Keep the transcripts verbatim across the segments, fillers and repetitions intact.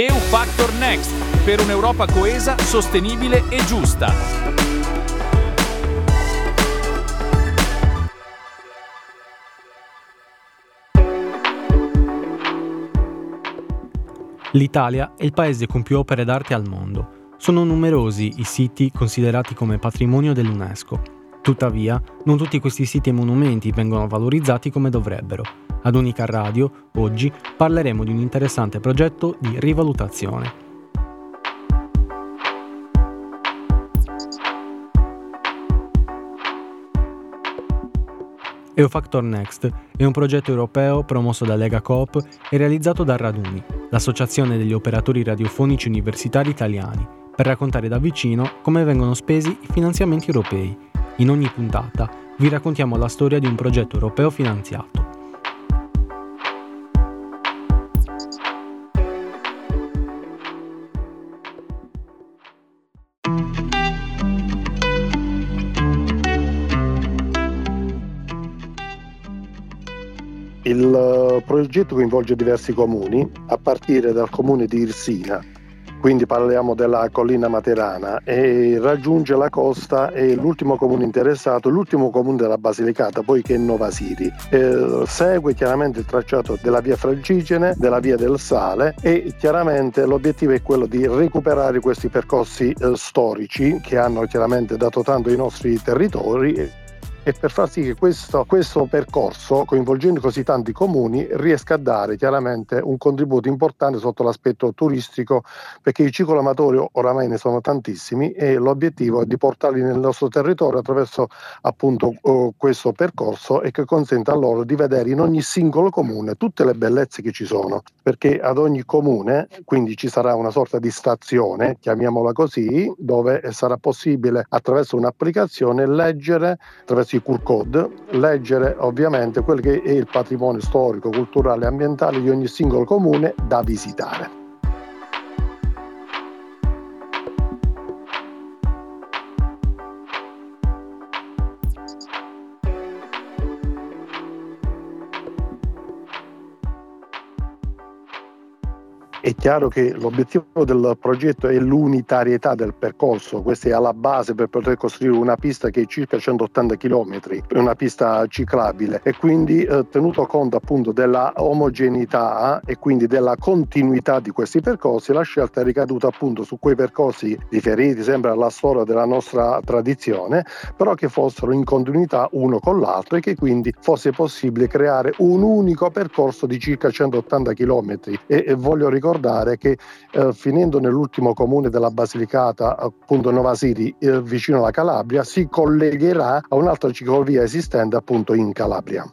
E U Factor Next, per un'Europa coesa, sostenibile e giusta. L'Italia è il paese con più opere d'arte al mondo. Sono numerosi i siti considerati come patrimonio dell'UNESCO. Tuttavia, non tutti questi siti e monumenti vengono valorizzati come dovrebbero. Ad Unicaradio, oggi, parleremo di un interessante progetto di rivalutazione. E U Factor Next è un progetto europeo promosso da Lega Coop e realizzato da Raduni, l'associazione degli operatori radiofonici universitari italiani, per raccontare da vicino come vengono spesi i finanziamenti europei. In ogni puntata vi raccontiamo la storia di un progetto europeo finanziato. Il progetto coinvolge diversi comuni, a partire dal comune di Irsina, quindi parliamo della collina materana, e raggiunge la costa e l'ultimo comune interessato, l'ultimo comune della Basilicata, poi che è Nova Siri. Eh, segue chiaramente il tracciato della via Francigene, della via del Sale, e chiaramente l'obiettivo è quello di recuperare questi percorsi eh, storici che hanno chiaramente dato tanto ai nostri territori, e per far sì che questo, questo percorso, coinvolgendo così tanti comuni, riesca a dare chiaramente un contributo importante sotto l'aspetto turistico, perché i circolamatori oramai ne sono tantissimi e l'obiettivo è di portarli nel nostro territorio attraverso appunto questo percorso, e che consenta loro di vedere in ogni singolo comune tutte le bellezze che ci sono, perché ad ogni comune quindi ci sarà una sorta di stazione, chiamiamola così, dove sarà possibile attraverso un'applicazione leggere, attraverso Q R code, leggere ovviamente quello che è il patrimonio storico, culturale e ambientale di ogni singolo comune da visitare. È chiaro che l'obiettivo del progetto è l'unitarietà del percorso, questa è alla base per poter costruire una pista che è circa centottanta chilometri, una pista ciclabile, e quindi eh, tenuto conto appunto della omogeneità e quindi della continuità di questi percorsi, la scelta è ricaduta appunto su quei percorsi riferiti sempre alla storia della nostra tradizione, però che fossero in continuità uno con l'altro, e che quindi fosse possibile creare un unico percorso di circa centottanta chilometri. E, e voglio ricordare che eh, finendo nell'ultimo comune della Basilicata, appunto Nova Siri, eh, vicino alla Calabria, si collegherà a un'altra ciclovia esistente appunto in Calabria.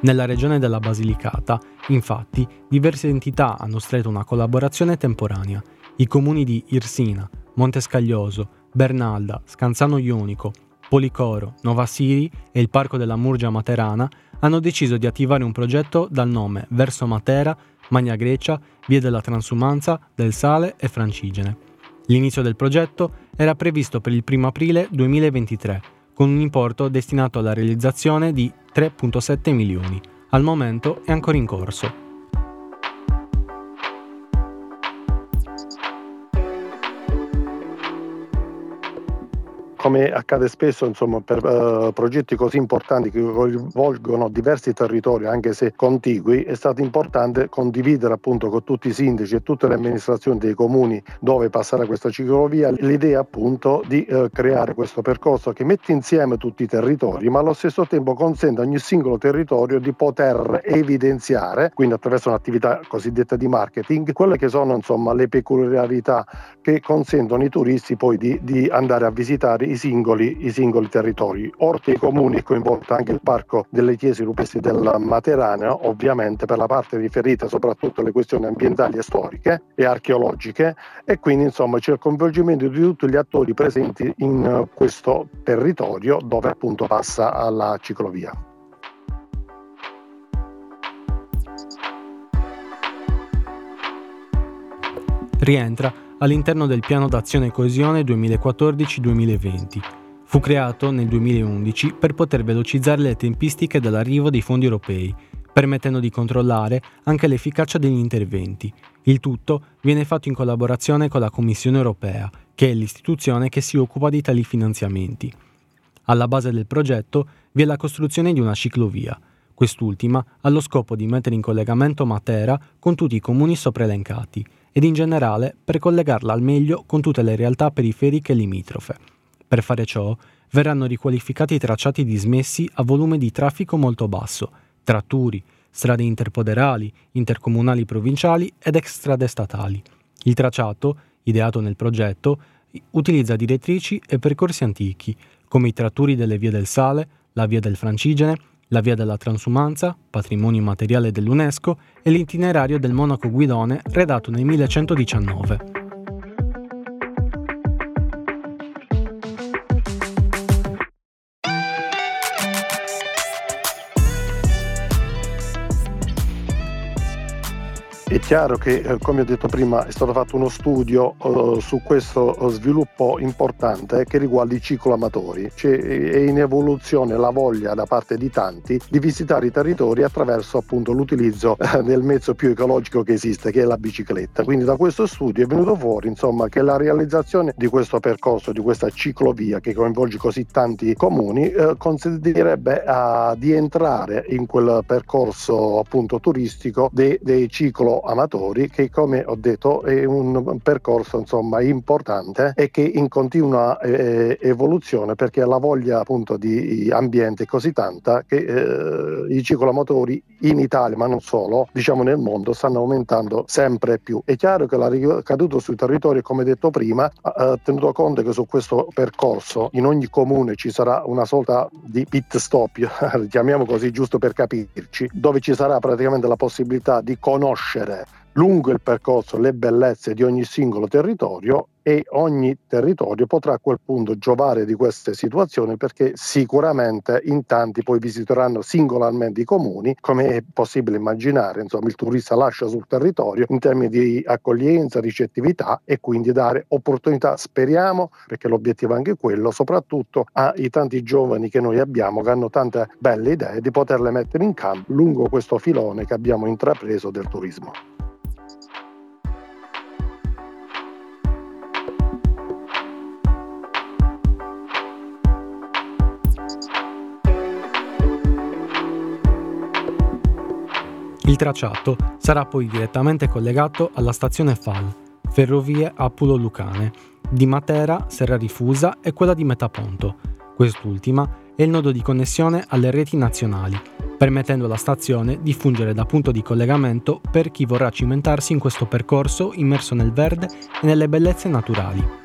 Nella regione della Basilicata, infatti, diverse entità hanno stretto una collaborazione temporanea. I comuni di Irsina, Montescaglioso, Bernalda, Scanzano Ionico, Policoro, Nova Siri e il Parco della Murgia Materana hanno deciso di attivare un progetto dal nome Verso Matera, Magna Grecia, Vie della Transumanza del Sale e Francigene. L'inizio del progetto era previsto per il primo aprile duemilaventitré, con un importo destinato alla realizzazione di tre virgola sette milioni. Al momento è ancora in corso. Come accade spesso, insomma, per uh, progetti così importanti che coinvolgono diversi territori, anche se contigui, è stato importante condividere appunto con tutti i sindaci e tutte le amministrazioni dei comuni dove passerà questa ciclovia l'idea appunto di uh, creare questo percorso che mette insieme tutti i territori, ma allo stesso tempo consente a ogni singolo territorio di poter evidenziare, quindi attraverso un'attività cosiddetta di marketing, quelle che sono insomma le peculiarità che consentono ai turisti poi di, di andare a visitare i singoli, i singoli territori. Orti e comuni, coinvolto anche il Parco delle Chiese Rupestri del Materana, ovviamente per la parte riferita soprattutto alle questioni ambientali e storiche e archeologiche, e quindi insomma c'è il coinvolgimento di tutti gli attori presenti in questo territorio dove appunto passa la ciclovia. Rientra all'interno del Piano d'Azione Coesione duemilaquattordici duemilaventi. Fu creato nel duemilaundici per poter velocizzare le tempistiche dell'arrivo dei fondi europei, permettendo di controllare anche l'efficacia degli interventi. Il tutto viene fatto in collaborazione con la Commissione europea, che è l'istituzione che si occupa di tali finanziamenti. Alla base del progetto vi è la costruzione di una ciclovia. Quest'ultima ha lo scopo di mettere in collegamento Matera con tutti i comuni sopraelencati ed in generale per collegarla al meglio con tutte le realtà periferiche limitrofe. Per fare ciò verranno riqualificati i tracciati dismessi a volume di traffico molto basso, tratturi, strade interpoderali, intercomunali provinciali ed exstrade statali. Il tracciato, ideato nel progetto, utilizza direttrici e percorsi antichi, come i tratturi delle vie del Sale, la via del Francigene, la via della Transumanza, patrimonio immateriale dell'UNESCO, e l'itinerario del monaco Guidone, redatto nel millecentodiciannove. È chiaro che, come ho detto prima, è stato fatto uno studio uh, su questo sviluppo importante eh, che riguarda i cicloamatori. C'è, è in evoluzione la voglia da parte di tanti di visitare i territori attraverso appunto l'utilizzo eh, del mezzo più ecologico che esiste, che è la bicicletta. Quindi da questo studio è venuto fuori insomma che la realizzazione di questo percorso, di questa ciclovia che coinvolge così tanti comuni, eh, consentirebbe eh, di entrare in quel percorso appunto turistico dei, dei ciclo amatori, che come ho detto è un percorso insomma importante e che in continua eh, evoluzione, perché la voglia appunto di ambiente è così tanta che eh, i cicloamatori in Italia, ma non solo, diciamo nel mondo, stanno aumentando sempre più. È chiaro che la ricaduta sui territori, come detto prima, eh, tenuto conto che su questo percorso in ogni comune ci sarà una sorta di pit stop, chiamiamo così giusto per capirci, dove ci sarà praticamente la possibilità di conoscere lungo il percorso le bellezze di ogni singolo territorio, e ogni territorio potrà a quel punto giovare di queste situazioni, perché sicuramente in tanti poi visiteranno singolarmente i comuni, come è possibile immaginare, insomma il turista lascia sul territorio in termini di accoglienza, ricettività, e quindi dare opportunità, speriamo, perché l'obiettivo è anche quello, soprattutto ai tanti giovani che noi abbiamo, che hanno tante belle idee, di poterle mettere in campo lungo questo filone che abbiamo intrapreso del turismo. Il tracciato sarà poi direttamente collegato alla stazione F A L, Ferrovie Apulo Lucane, di Matera, Serradifusa e quella di Metaponto. Quest'ultima è il nodo di connessione alle reti nazionali, permettendo alla stazione di fungere da punto di collegamento per chi vorrà cimentarsi in questo percorso immerso nel verde e nelle bellezze naturali.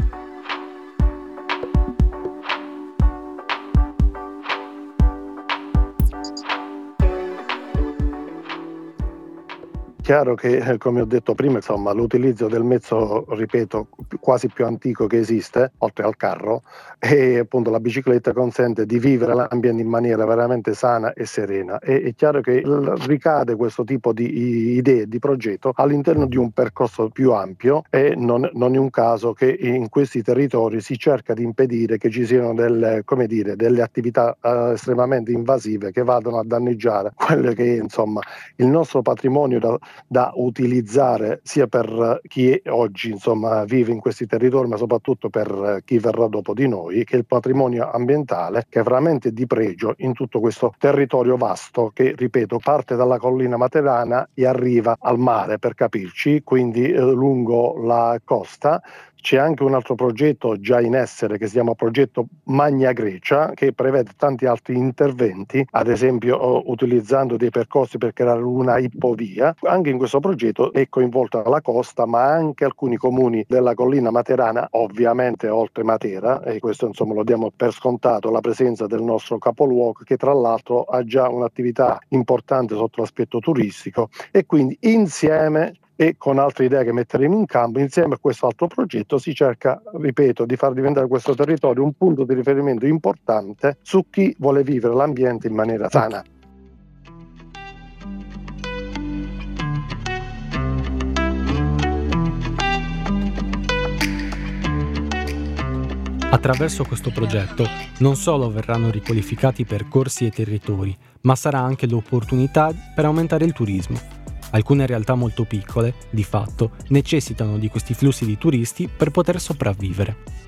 Chiaro che, come ho detto prima, insomma, l'utilizzo del mezzo, ripeto, quasi più antico che esiste, oltre al carro, e appunto la bicicletta consente di vivere l'ambiente in maniera veramente sana e serena. E è chiaro che ricade questo tipo di idee, di progetto, all'interno di un percorso più ampio, e non, non è un caso che in questi territori si cerca di impedire che ci siano delle, come dire, delle attività eh, estremamente invasive che vadano a danneggiare quello che è, insomma, il nostro patrimonio da da utilizzare sia per chi oggi insomma vive in questi territori, ma soprattutto per chi verrà dopo di noi, che è il patrimonio ambientale, che è veramente di pregio in tutto questo territorio vasto che, ripeto, parte dalla collina materana e arriva al mare, per capirci, quindi eh, lungo la costa. C'è anche un altro progetto già in essere che si chiama Progetto Magna Grecia, che prevede tanti altri interventi, ad esempio utilizzando dei percorsi per creare una ippovia. Anche in questo progetto è coinvolta la costa, ma anche alcuni comuni della collina materana, ovviamente oltre Matera, e questo insomma lo diamo per scontato, la presenza del nostro capoluogo, che tra l'altro ha già un'attività importante sotto l'aspetto turistico, e quindi insieme e con altre idee che metteremo in campo, insieme a questo altro progetto si cerca, ripeto, di far diventare questo territorio un punto di riferimento importante su chi vuole vivere l'ambiente in maniera sana. Attraverso questo progetto non solo verranno riqualificati percorsi e territori, ma sarà anche l'opportunità per aumentare il turismo. Alcune realtà molto piccole, di fatto, necessitano di questi flussi di turisti per poter sopravvivere.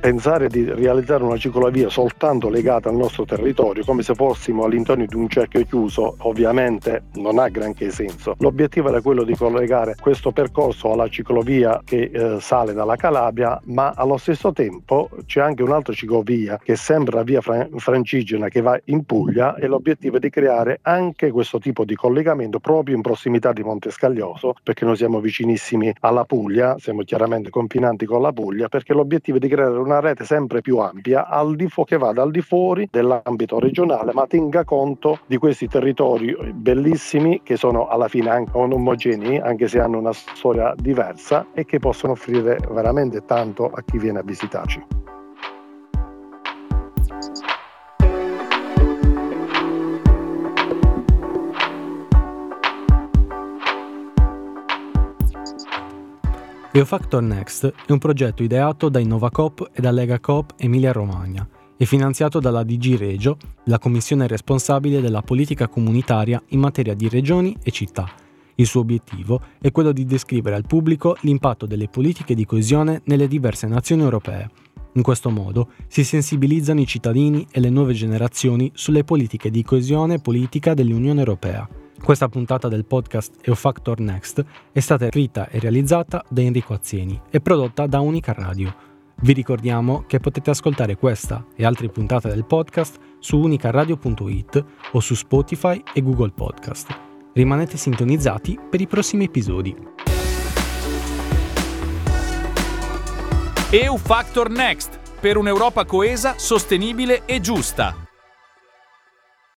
Pensare di realizzare una ciclovia soltanto legata al nostro territorio, come se fossimo all'interno di un cerchio chiuso, ovviamente non ha granché senso. L'obiettivo era quello di collegare questo percorso alla ciclovia che eh, sale dalla Calabria, ma allo stesso tempo c'è anche un'altra ciclovia che sembra via Fran- Francigena che va in Puglia, e l'obiettivo è di creare anche questo tipo di collegamento proprio in prossimità di Montescaglioso, perché noi siamo vicinissimi alla Puglia, siamo chiaramente confinanti con la Puglia, perché l'obiettivo è di creare una Una rete sempre più ampia al di fu- che vada al di fuori dell'ambito regionale, ma tenga conto di questi territori bellissimi che sono alla fine anche omogenei, anche se hanno una storia diversa, e che possono offrire veramente tanto a chi viene a visitarci. Geofactor Next è un progetto ideato da InnovaCoop e da LegaCoop Emilia Romagna e finanziato dalla D G Regio, la commissione responsabile della politica comunitaria in materia di regioni e città. Il suo obiettivo è quello di descrivere al pubblico l'impatto delle politiche di coesione nelle diverse nazioni europee. In questo modo si sensibilizzano i cittadini e le nuove generazioni sulle politiche di coesione politica dell'Unione Europea. Questa puntata del podcast Geofactor Next è stata scritta e realizzata da Enrico Azzeni e prodotta da Unicaradio. Vi ricordiamo che potete ascoltare questa e altre puntate del podcast su unicaradio punto it o su Spotify e Google Podcast. Rimanete sintonizzati per i prossimi episodi. Geofactor Next, per un'Europa coesa, sostenibile e giusta.